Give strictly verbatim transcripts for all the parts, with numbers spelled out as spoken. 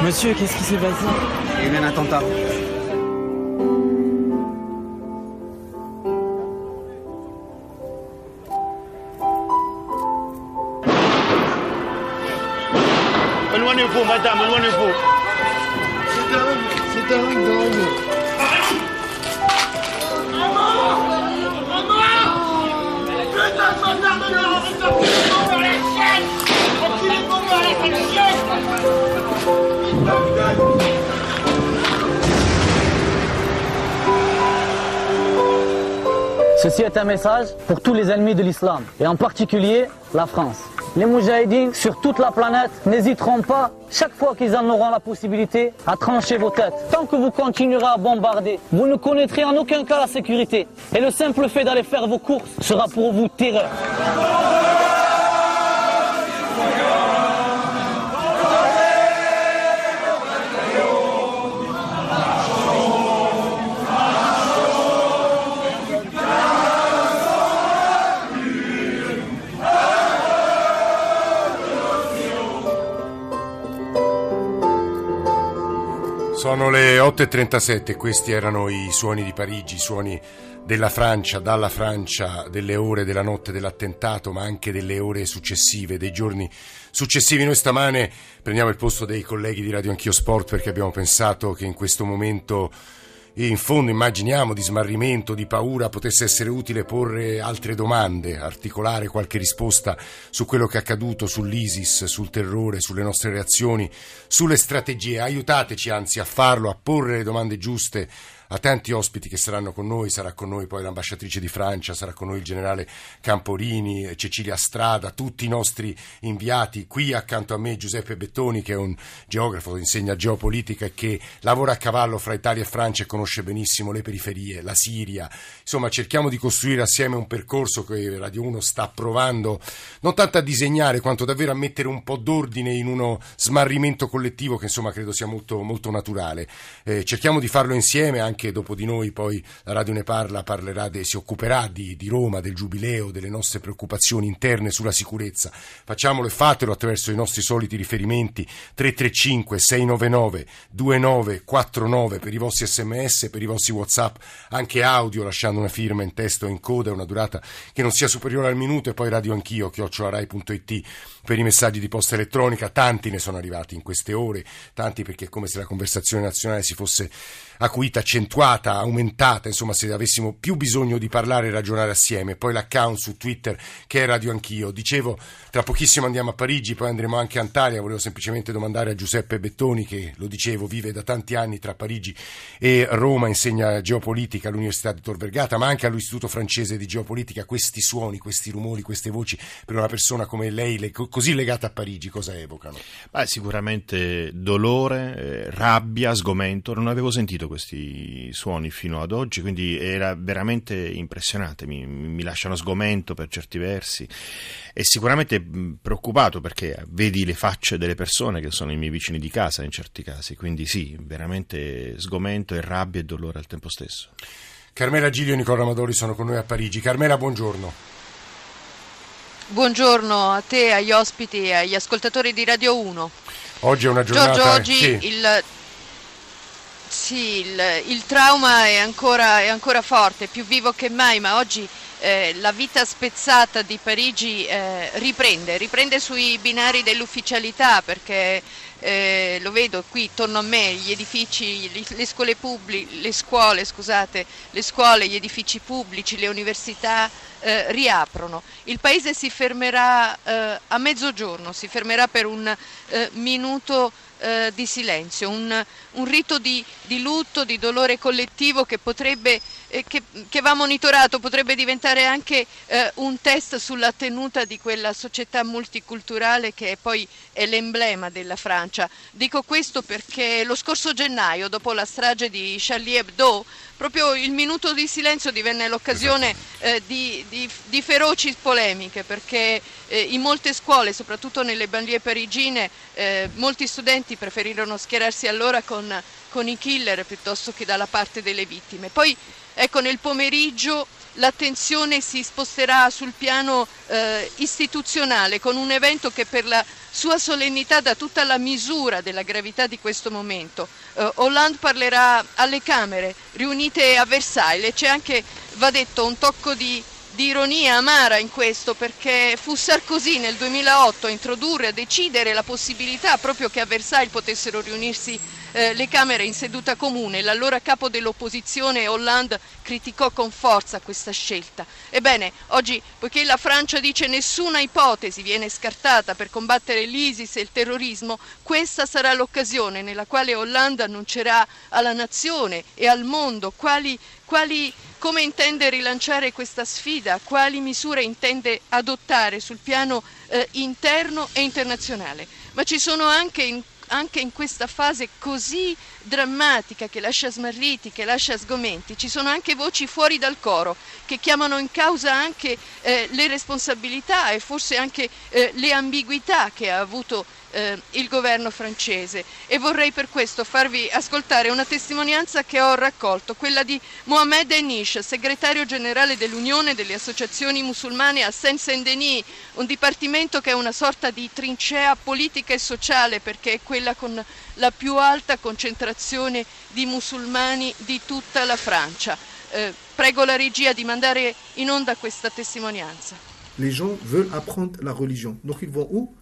Monsieur, qu'est-ce qui s'est passé? Il y a eu un attentat. Éloignez-vous, madame, éloignez-vous. C'est un homme, c'est un homme dans l'eau. Ceci est un message pour tous les ennemis de l'islam, et en particulier la France. Les Moujahidines sur toute la planète n'hésiteront pas, chaque fois qu'ils en auront la possibilité, à trancher vos têtes. Tant que vous continuerez à bombarder, vous ne connaîtrez en aucun cas la sécurité. Et le simple fait d'aller faire vos courses sera pour vous terreur. Sono le otto e trentasette, questi erano i suoni di Parigi, i suoni della Francia, dalla Francia, delle ore della notte dell'attentato, ma anche delle ore successive, dei giorni successivi. Noi stamane prendiamo il posto dei colleghi di Radio Anch'io Sport perché abbiamo pensato che in questo momento, in fondo immaginiamo, di smarrimento, di paura, potesse essere utile porre altre domande, articolare qualche risposta su quello che è accaduto, sull'ISIS, sul terrore, sulle nostre reazioni, sulle strategie. Aiutateci anzi a farlo, a porre le domande giuste a tanti ospiti che saranno con noi. Sarà con noi poi l'ambasciatrice di Francia, sarà con noi il generale Camporini, Cecilia Strada, tutti i nostri inviati. Qui accanto a me Giuseppe Bettoni, che è un geografo, insegna geopolitica e che lavora a cavallo fra Italia e Francia e conosce benissimo le periferie, la Siria. Insomma, cerchiamo di costruire assieme un percorso che Radio uno sta provando non tanto a disegnare quanto davvero a mettere un po' d'ordine in uno smarrimento collettivo che insomma credo sia molto, molto naturale. Eh, cerchiamo di farlo insieme. Anche Che dopo di noi poi la radio ne parla, parlerà de, si occuperà di, di Roma, del Giubileo, delle nostre preoccupazioni interne sulla sicurezza. Facciamolo e fatelo attraverso i nostri soliti riferimenti tre tre cinque sei nove nove due nove quattro nove per i vostri sms, per i vostri WhatsApp, anche audio, lasciando una firma in testo o in coda, una durata che non sia superiore al minuto, e poi Radio Anch'io chiocciola rai punto it per i messaggi di posta elettronica. Tanti ne sono arrivati in queste ore, tanti perché è come se la conversazione nazionale si fosse acuita, accentuata, aumentata, insomma se avessimo più bisogno di parlare e ragionare assieme. Poi l'account su Twitter che è Radio Anch'io. Dicevo, tra pochissimo andiamo a Parigi, poi andremo anche a Antalya. Volevo semplicemente domandare a Giuseppe Bettoni che, lo dicevo, vive da tanti anni tra Parigi e Roma, insegna geopolitica all'Università di Tor Vergata ma anche all'Istituto Francese di Geopolitica. Questi suoni, questi rumori, queste voci per una persona come lei, le, così legata a Parigi, cosa evocano? Beh, sicuramente dolore, eh, rabbia, sgomento. Non avevo sentito questi suoni fino ad oggi, quindi era veramente impressionante, mi, mi lasciano sgomento per certi versi e sicuramente preoccupato perché vedi le facce delle persone che sono i miei vicini di casa in certi casi, quindi sì, veramente sgomento e rabbia e dolore al tempo stesso. Carmela Giglio e Nicola Amadori sono con noi a Parigi. Carmela, buongiorno. Buongiorno a te, agli ospiti e agli ascoltatori di Radio uno. Oggi è una giornata... Giorgio, oggi sì. il... Sì, il, il trauma è ancora, è ancora forte, più vivo che mai, ma oggi Eh, la vita spezzata di Parigi eh, riprende, riprende sui binari dell'ufficialità, perché eh, lo vedo qui intorno a me, gli edifici, gli, le scuole pubbliche, le scuole, scusate, le scuole, gli edifici pubblici, le università eh, riaprono. Il paese si fermerà eh, a mezzogiorno, si fermerà per un eh, minuto eh, di silenzio, un, un rito di, di lutto, di dolore collettivo che potrebbe Che, che va monitorato, potrebbe diventare anche eh, un test sulla tenuta di quella società multiculturale che è poi è l'emblema della Francia. Dico questo perché lo scorso gennaio, dopo la strage di Charlie Hebdo, proprio il minuto di silenzio divenne l'occasione eh, di, di, di feroci polemiche, perché eh, in molte scuole, soprattutto nelle banlieue parigine, eh, molti studenti preferirono schierarsi allora con, con i killer piuttosto che dalla parte delle vittime. Poi, ecco, nel pomeriggio l'attenzione si sposterà sul piano eh, istituzionale, con un evento che per la sua solennità dà tutta la misura della gravità di questo momento. Eh, Hollande parlerà alle Camere riunite a Versailles. C'è anche, va detto, un tocco di, di ironia amara in questo, perché fu Sarkozy nel duemilaotto a introdurre, a decidere la possibilità proprio che a Versailles potessero riunirsi Eh, le Camere in seduta comune. L'allora capo dell'opposizione Hollande criticò con forza questa scelta. Ebbene, oggi, poiché la Francia dice nessuna ipotesi viene scartata per combattere l'ISIS e il terrorismo, questa sarà l'occasione nella quale Hollande annuncerà alla nazione e al mondo quali, quali, come intende rilanciare questa sfida, quali misure intende adottare sul piano eh, interno e internazionale. Ma ci sono anche in anche in questa fase così drammatica, che lascia smarriti, che lascia sgomenti, ci sono anche voci fuori dal coro che chiamano in causa anche eh, le responsabilità e forse anche eh, le ambiguità che ha avuto eh, il governo francese, e vorrei per questo farvi ascoltare una testimonianza che ho raccolto, quella di Mohamed Enish, segretario generale dell'Unione delle Associazioni Musulmane a Saint-Denis, un dipartimento che è una sorta di trincea politica e sociale, perché è quella con la più alta concentrazione di musulmani di tutta la Francia. Eh, prego la regia di mandare in onda questa testimonianza.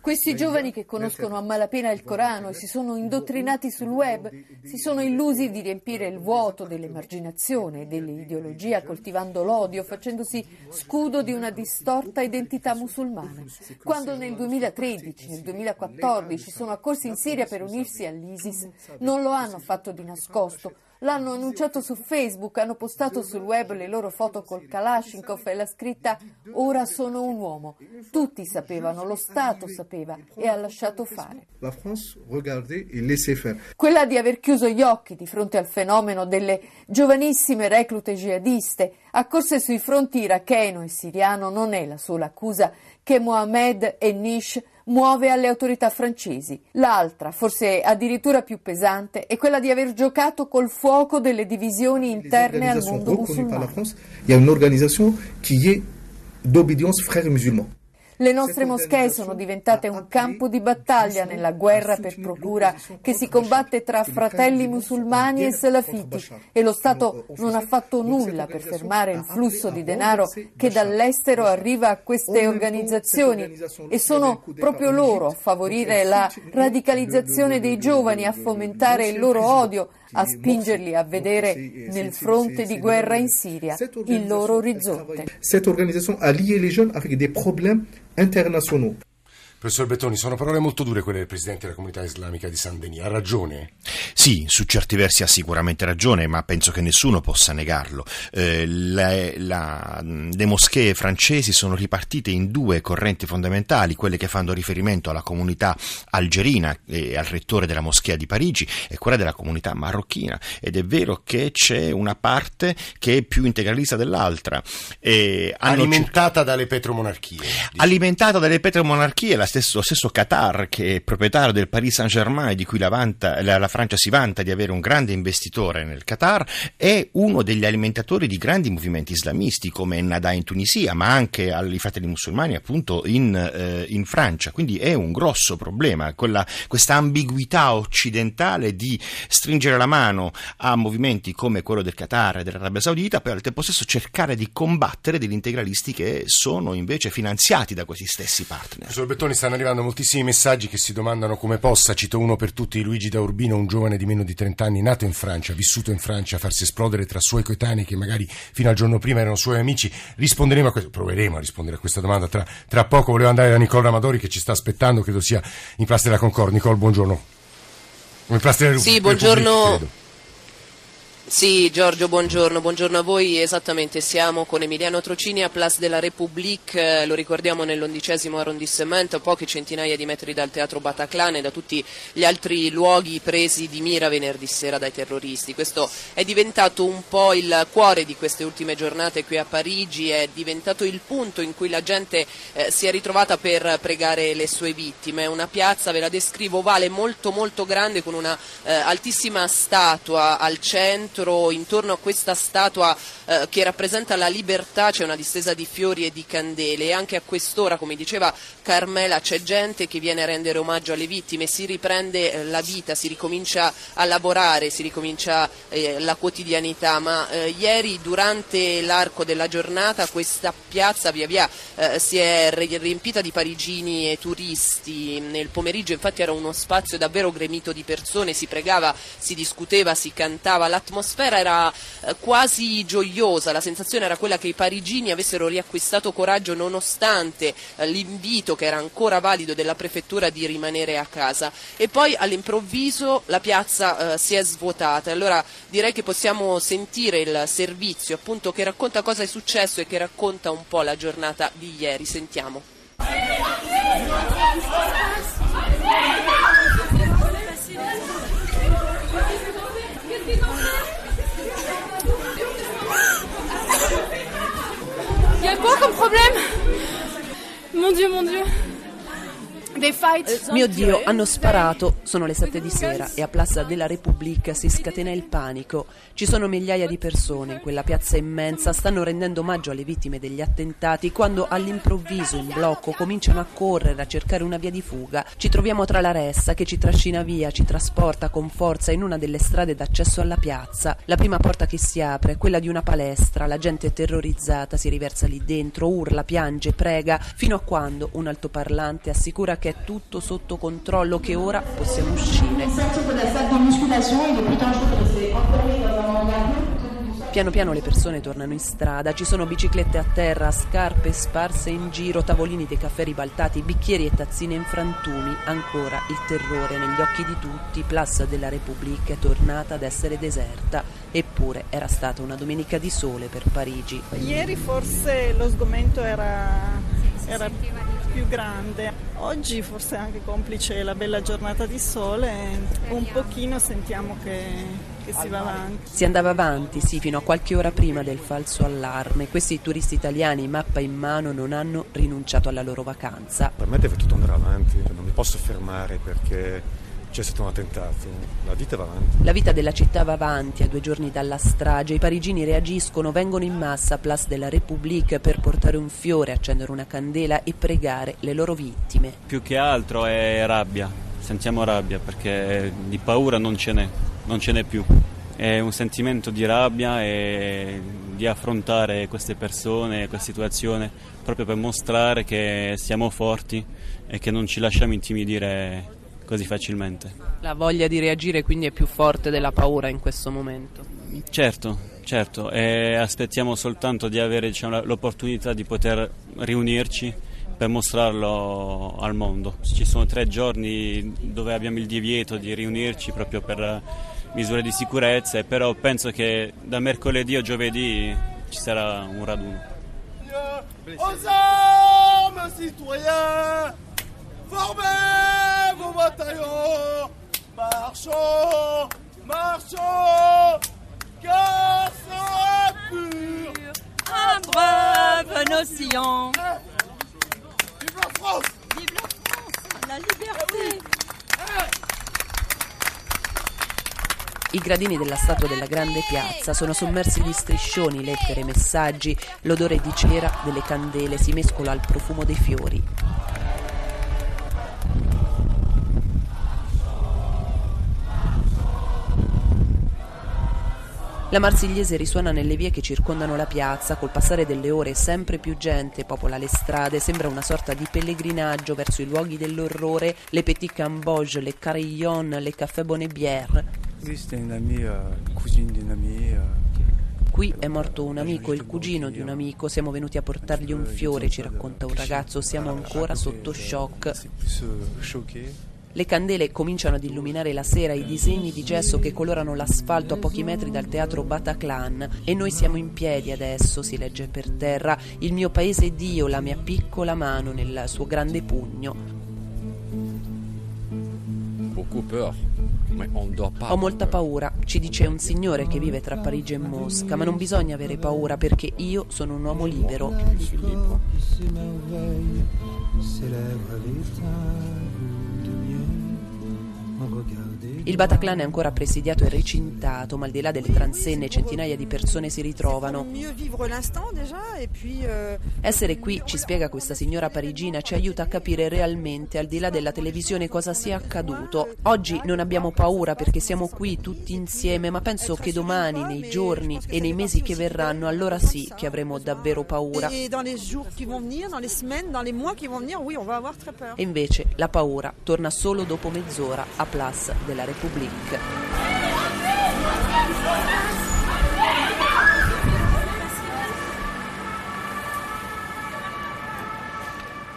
Questi giovani che conoscono a malapena il Corano e si sono indottrinati sul web si sono illusi di riempire il vuoto dell'emarginazione e dell'ideologia coltivando l'odio, facendosi scudo di una distorta identità musulmana. Quando nel duemilatredici, nel duemilaquattordici sono accorsi in Siria per unirsi all'ISIS, non lo hanno fatto di nascosto. L'hanno annunciato su Facebook, hanno postato sul web le loro foto col Kalashnikov e la scritta «Ora sono un uomo». Tutti sapevano, lo Stato sapeva e ha lasciato fare. Quella di aver chiuso gli occhi di fronte al fenomeno delle giovanissime reclute jihadiste accorse sui fronti iracheno e siriano non è la sola accusa che Mohamed Enish muove alle autorità francesi. L'altra, forse addirittura più pesante, è quella di aver giocato col fuoco delle divisioni interne al mondo musulmano. Il y a un'organizzazione che è d'obédience frère musulman. Le nostre moschee sono diventate un campo di battaglia nella guerra per procura che si combatte tra fratelli musulmani e salafiti, e lo Stato non ha fatto nulla per fermare il flusso di denaro che dall'estero arriva a queste organizzazioni, e sono proprio loro a favorire la radicalizzazione dei giovani, a fomentare il loro odio, a spingerli a vedere nel fronte di guerra in Siria il loro orizzonte. Cette organisation allie les jeunes avec des problèmes internazionali. Professor Bettoni, sono parole molto dure quelle del Presidente della Comunità Islamica di Saint-Denis. Ha ragione? Sì, su certi versi ha sicuramente ragione, ma penso che nessuno possa negarlo. Eh, la, la, le moschee francesi sono ripartite in due correnti fondamentali, quelle che fanno riferimento alla comunità algerina e al rettore della moschea di Parigi, e quella della comunità marocchina, ed è vero che c'è una parte che è più integralista dell'altra. Eh, alimentata, dalle alimentata dalle petromonarchie. Alimentata dalle petromonarchie, la stesso, lo stesso Qatar, che è proprietario del Paris Saint Germain, di cui la, vanta, la, la Francia si vanta di avere un grande investitore nel Qatar, è uno degli alimentatori di grandi movimenti islamisti come Ennahda in Tunisia, ma anche ai Fratelli Musulmani appunto in, eh, in Francia. Quindi è un grosso problema quella, questa ambiguità occidentale di stringere la mano a movimenti come quello del Qatar e dell'Arabia Saudita, poi al tempo stesso cercare di combattere degli integralisti che sono invece finanziati da questi stessi partner. Professor Bettoni, stanno arrivando moltissimi messaggi che si domandano come possa, cito uno per tutti, Luigi da Urbino, un giovane di meno di trenta anni nato in Francia, vissuto in Francia, farsi esplodere tra suoi coetanei che magari fino al giorno prima erano suoi amici. Risponderemo a questo, proveremo a rispondere a questa domanda tra, tra poco. Volevo andare da Nicola Amadori che ci sta aspettando, credo sia in Place de la Concorde. Nicola, buongiorno. In Place de la Repubblica, sì, buongiorno. Sì, Giorgio, buongiorno, buongiorno a voi. Esattamente, siamo con Emiliano Trocini a Place de la République, lo ricordiamo nell'undicesimo arrondissement, a poche centinaia di metri dal teatro Bataclan e da tutti gli altri luoghi presi di mira venerdì sera dai terroristi. Questo è diventato un po' il cuore di queste ultime giornate qui a Parigi, è diventato il punto in cui la gente eh, si è ritrovata per pregare le sue vittime. È una piazza, ve la descrivo, ovale, molto molto grande, con una eh, altissima statua al centro. Intorno a questa statua eh, che rappresenta la libertà c'è una distesa di fiori e di candele, e anche a quest'ora, come diceva Carmela, c'è gente che viene a rendere omaggio alle vittime, si riprende eh, la vita, si ricomincia a lavorare, si ricomincia eh, la quotidianità, ma eh, ieri durante l'arco della giornata questa piazza via via eh, si è riempita di parigini e turisti. Nel pomeriggio infatti era uno spazio davvero gremito di persone, si pregava, si discuteva, si cantava, l'atmosfera L'atmosfera era quasi gioiosa, la sensazione era quella che i parigini avessero riacquistato coraggio nonostante l'invito, che era ancora valido, della prefettura di rimanere a casa. E poi all'improvviso la piazza eh, si è svuotata. Allora direi che possiamo sentire il servizio, appunto, che racconta cosa è successo e che racconta un po' la giornata di ieri. Sentiamo. Mon Dio, mon Dio. Mio Dio, hanno sparato, sono le sette di sera e a Place de la République si scatena il panico. Ci sono migliaia di persone in quella piazza immensa, stanno rendendo omaggio alle vittime degli attentati, quando all'improvviso in blocco cominciano a correre, a cercare una via di fuga. Ci troviamo tra la ressa che ci trascina via, ci trasporta con forza in una delle strade d'accesso alla piazza. La prima porta che si apre è quella di una palestra, la gente è terrorizzata, si riversa lì dentro, urla, piange, prega, fino a quando un altoparlante assicura che è tutto sotto controllo, che ora possiamo uscire. Piano piano le persone tornano in strada, ci sono biciclette a terra, scarpe sparse in giro, tavolini dei caffè ribaltati, bicchieri e tazzine in frantumi. Ancora il terrore negli occhi di tutti. Place de la République è tornata ad essere deserta, eppure era stata una domenica di sole per Parigi. Ieri forse lo sgomento era, era più grande, oggi forse anche complice la bella giornata di sole, un pochino sentiamo che... Che si va avanti. Si andava avanti, sì, fino a qualche ora prima del falso allarme. Questi turisti italiani, mappa in mano, non hanno rinunciato alla loro vacanza. Per me deve tutto andare avanti, non mi posso fermare perché c'è stato un attentato, la vita va avanti. La vita della città va avanti. A due giorni dalla strage i parigini reagiscono, vengono in massa a Place de la République per portare un fiore, accendere una candela e pregare le loro vittime. Più che altro è rabbia, sentiamo rabbia perché di paura non ce n'è. Non ce n'è più, è un sentimento di rabbia e di affrontare queste persone, questa situazione, proprio per mostrare che siamo forti e che non ci lasciamo intimidire così facilmente. La voglia di reagire quindi è più forte della paura in questo momento? Certo, certo, e aspettiamo soltanto di avere, diciamo, l'opportunità di poter riunirci per mostrarlo al mondo. Ci sono tre giorni dove abbiamo il divieto di riunirci proprio per misure di sicurezza, però penso che da mercoledì o giovedì ci sarà un raduno. Vive la France! La liberté! I gradini della statua della Grande Piazza sono sommersi di striscioni, lettere, messaggi. L'odore di cera delle candele si mescola al profumo dei fiori. La Marsigliese risuona nelle vie che circondano la piazza, col passare delle ore sempre più gente popola le strade, sembra una sorta di pellegrinaggio verso i luoghi dell'orrore, le Petits Cambodge, le Carillon, le Café Bonne Bière. Qui è morto un amico, il cugino di un amico, siamo venuti a portargli un fiore, ci racconta un ragazzo, siamo ancora sotto shock. Le candele cominciano ad illuminare la sera i disegni di gesso che colorano l'asfalto a pochi metri dal teatro Bataclan. E noi siamo in piedi adesso, si legge per terra, il mio paese Dio, la mia piccola mano nel suo grande pugno. Ho molta paura, ci dice un signore che vive tra Parigi e Mosca, ma non bisogna avere paura perché io sono un uomo libero. Il Bataclan è ancora presidiato e recintato, ma al di là delle transenne centinaia di persone si ritrovano. Essere qui, ci spiega questa signora parigina, ci aiuta a capire realmente, al di là della televisione, cosa sia accaduto. Oggi non abbiamo paura perché siamo qui tutti insieme, ma penso che domani, nei giorni e nei mesi che verranno, allora sì che avremo davvero paura. E invece la paura torna solo dopo mezz'ora a Place de la République.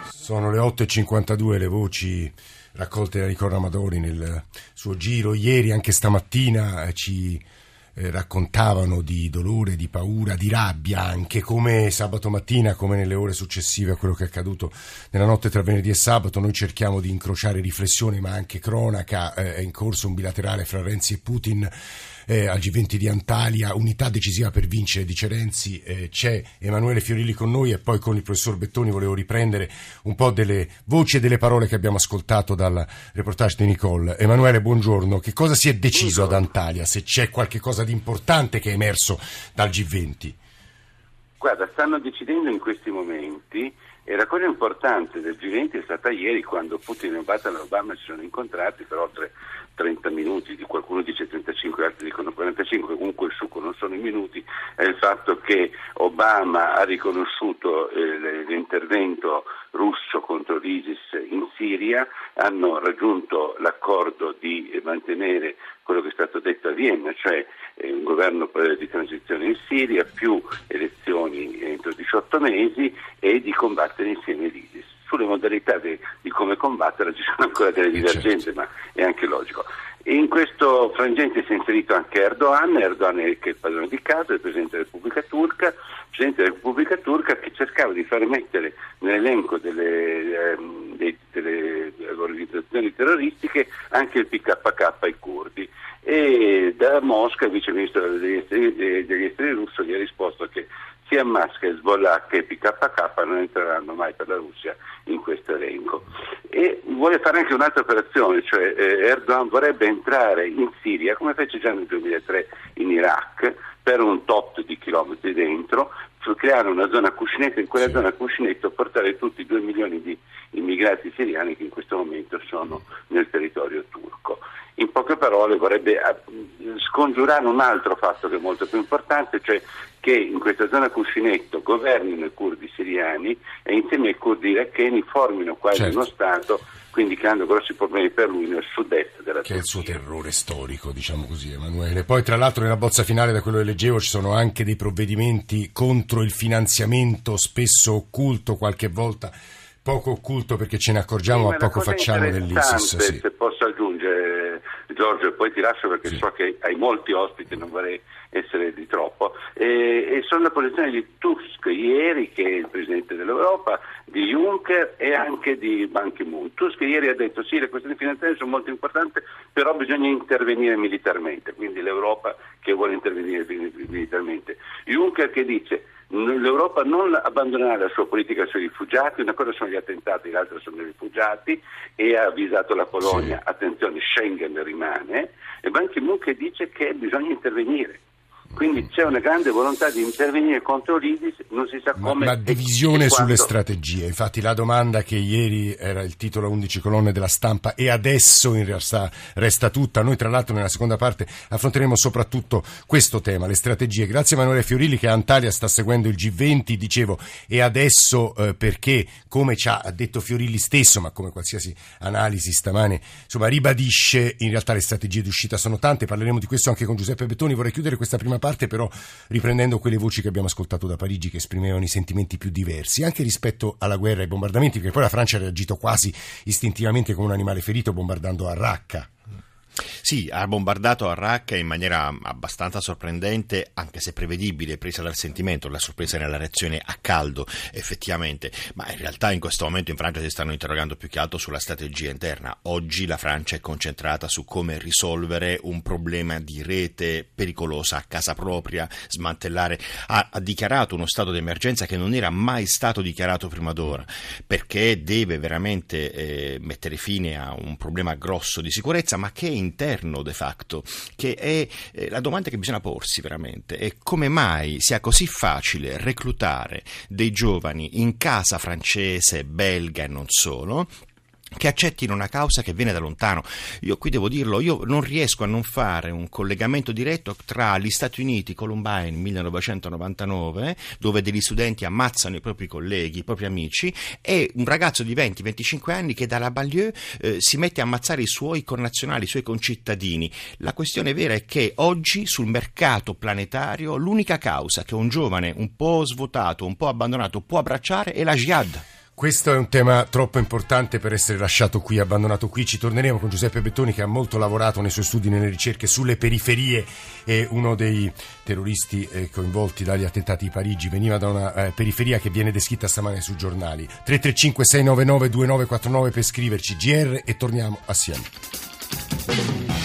Sono le otto e cinquantadue, le voci raccolte da Nicola Amadori nel suo giro ieri, anche stamattina ci eh, raccontavano di dolore, di paura, di rabbia, anche come sabato mattina, come nelle ore successive a quello che è accaduto nella notte tra venerdì e sabato. Noi cerchiamo di incrociare riflessioni ma anche cronaca. Eh, è in corso un bilaterale fra Renzi e Putin eh, al G venti di Antalya, unità decisiva per vincere, dice Renzi. Eh, c'è Emanuele Fiorilli con noi e poi con il professor Bettoni volevo riprendere un po' delle voci e delle parole che abbiamo ascoltato dal reportage di Nicole. Emanuele, buongiorno. Che cosa si è deciso ad Antalya, se c'è qualche cosa importante che è emerso dal G venti? Guarda, stanno decidendo in questi momenti e la cosa importante del G venti è stata ieri, quando Putin e Obama si sono incontrati per oltre trenta minuti, qualcuno dice trentacinque, altri dicono quarantacinque, comunque il succo non sono i minuti, è il fatto che Obama ha riconosciuto eh, l'intervento russo contro l'ISIS in Siria, hanno raggiunto l'accordo di mantenere quello che è stato detto a Vienna, cioè eh, un governo di transizione in Siria, più elezioni entro diciotto mesi e di combattere insieme l'ISIS. Sulle modalità de, di come combattere ci sono ancora delle divergenze, certo, ma è anche logico. In questo frangente si è inserito anche Erdogan, Erdogan è, che è il padrone di casa, è il Presidente della Repubblica Turca, il Presidente della Repubblica Turca che cercava di far mettere nell'elenco delle, ehm, dei, delle organizzazioni terroristiche anche il P K K, i curdi. E da Mosca il Vice Ministro degli Esteri, degli Esteri russo gli ha risposto che sia Musk, Hezbollah che P K K non entreranno mai per la Russia in questo elenco. E vuole fare anche un'altra operazione, cioè eh, Erdogan vorrebbe entrare in Siria, come fece già nel duemilatré in Iraq, per un tot di chilometri dentro, creare una zona cuscinetto, in quella sì. zona cuscinetto portare tutti i due milioni di immigrati siriani che in questo momento sono nel territorio turco. In poche parole vorrebbe scongiurare un altro fatto che è molto più importante, cioè che in questa zona cuscinetto governino i curdi siriani e insieme ai curdi iracheni formino quasi certo. uno Stato, quindi creando grossi problemi per lui nel sud-est della Turchia. Che è il suo terrore storico, diciamo così, Emanuele. Poi tra l'altro nella bozza finale, da quello che leggevo, ci sono anche dei provvedimenti contro il finanziamento spesso occulto, qualche volta poco occulto perché ce ne accorgiamo sì, ma poco facciamo dell'ISIS. Sì. Se posso aggiungere, Giorgio, e poi ti lascio perché sì. so che hai molti ospiti, non vorrei essere di troppo, e, e sono la posizione di Tusk ieri, che è il Presidente dell'Europa, di Juncker e anche di Ban Ki-moon. Tusk ieri ha detto sì, le questioni finanziarie sono molto importanti, però bisogna intervenire militarmente, quindi l'Europa che vuole intervenire militarmente. Juncker che dice l'Europa non abbandonerà la sua politica sui rifugiati, una cosa sono gli attentati, l'altra sono i rifugiati, e ha avvisato la Polonia, sì. Attenzione, Schengen rimane, e Ban Ki-moon che dice che bisogna intervenire. Quindi c'è una grande volontà di intervenire contro l'ISIS, non si sa come. La divisione sulle strategie, infatti la domanda che ieri era il titolo a undici colonne della stampa e adesso in realtà resta tutta. Noi tra l'altro nella seconda parte affronteremo soprattutto questo tema, le strategie. Grazie Emanuele Fiorilli che a Antalya sta seguendo il G venti, dicevo, e adesso eh, perché, come ci ha detto Fiorilli stesso, ma come qualsiasi analisi stamane, insomma ribadisce, in realtà le strategie d'uscita sono tante, parleremo di questo anche con Giuseppe Bettoni. Vorrei chiudere questa prima parte però riprendendo quelle voci che abbiamo ascoltato da Parigi che esprimevano i sentimenti più diversi anche rispetto alla guerra e ai bombardamenti, perché poi la Francia ha reagito quasi istintivamente come un animale ferito bombardando a Raqqa. Sì, ha bombardato a Raqqa in maniera abbastanza sorprendente, anche se prevedibile, presa dal sentimento, la sorpresa nella reazione a caldo effettivamente, ma in realtà in questo momento in Francia si stanno interrogando più che altro sulla strategia interna. Oggi la Francia è concentrata su come risolvere un problema di rete pericolosa a casa propria, smantellare, ha, ha dichiarato uno stato d'emergenza che non era mai stato dichiarato prima d'ora, perché deve veramente eh, mettere fine a un problema grosso di sicurezza, ma che in interno de facto, che è eh, la domanda che bisogna porsi veramente è come mai sia così facile reclutare dei giovani in casa francese, belga e non solo, che accettino una causa che viene da lontano. Io qui devo dirlo, io non riesco a non fare un collegamento diretto tra gli Stati Uniti, Columbine millenovecentonovantanove, dove degli studenti ammazzano i propri colleghi, i propri amici, e un ragazzo di venti venticinque anni che dalla banlieue eh, si mette a ammazzare i suoi connazionali, i suoi concittadini. La questione vera è che oggi sul mercato planetario l'unica causa che un giovane un po' svuotato, un po' abbandonato può abbracciare è la jihad. Questo è un tema troppo importante per essere lasciato qui, abbandonato qui. Ci torneremo con Giuseppe Bettoni che ha molto lavorato nei suoi studi, nelle ricerche sulle periferie, e uno dei terroristi coinvolti dagli attentati di Parigi veniva da una eh, periferia che viene descritta stamane sui giornali. tre tre cinque sei nove nove due nove quattro nove per scriverci G R e torniamo assieme.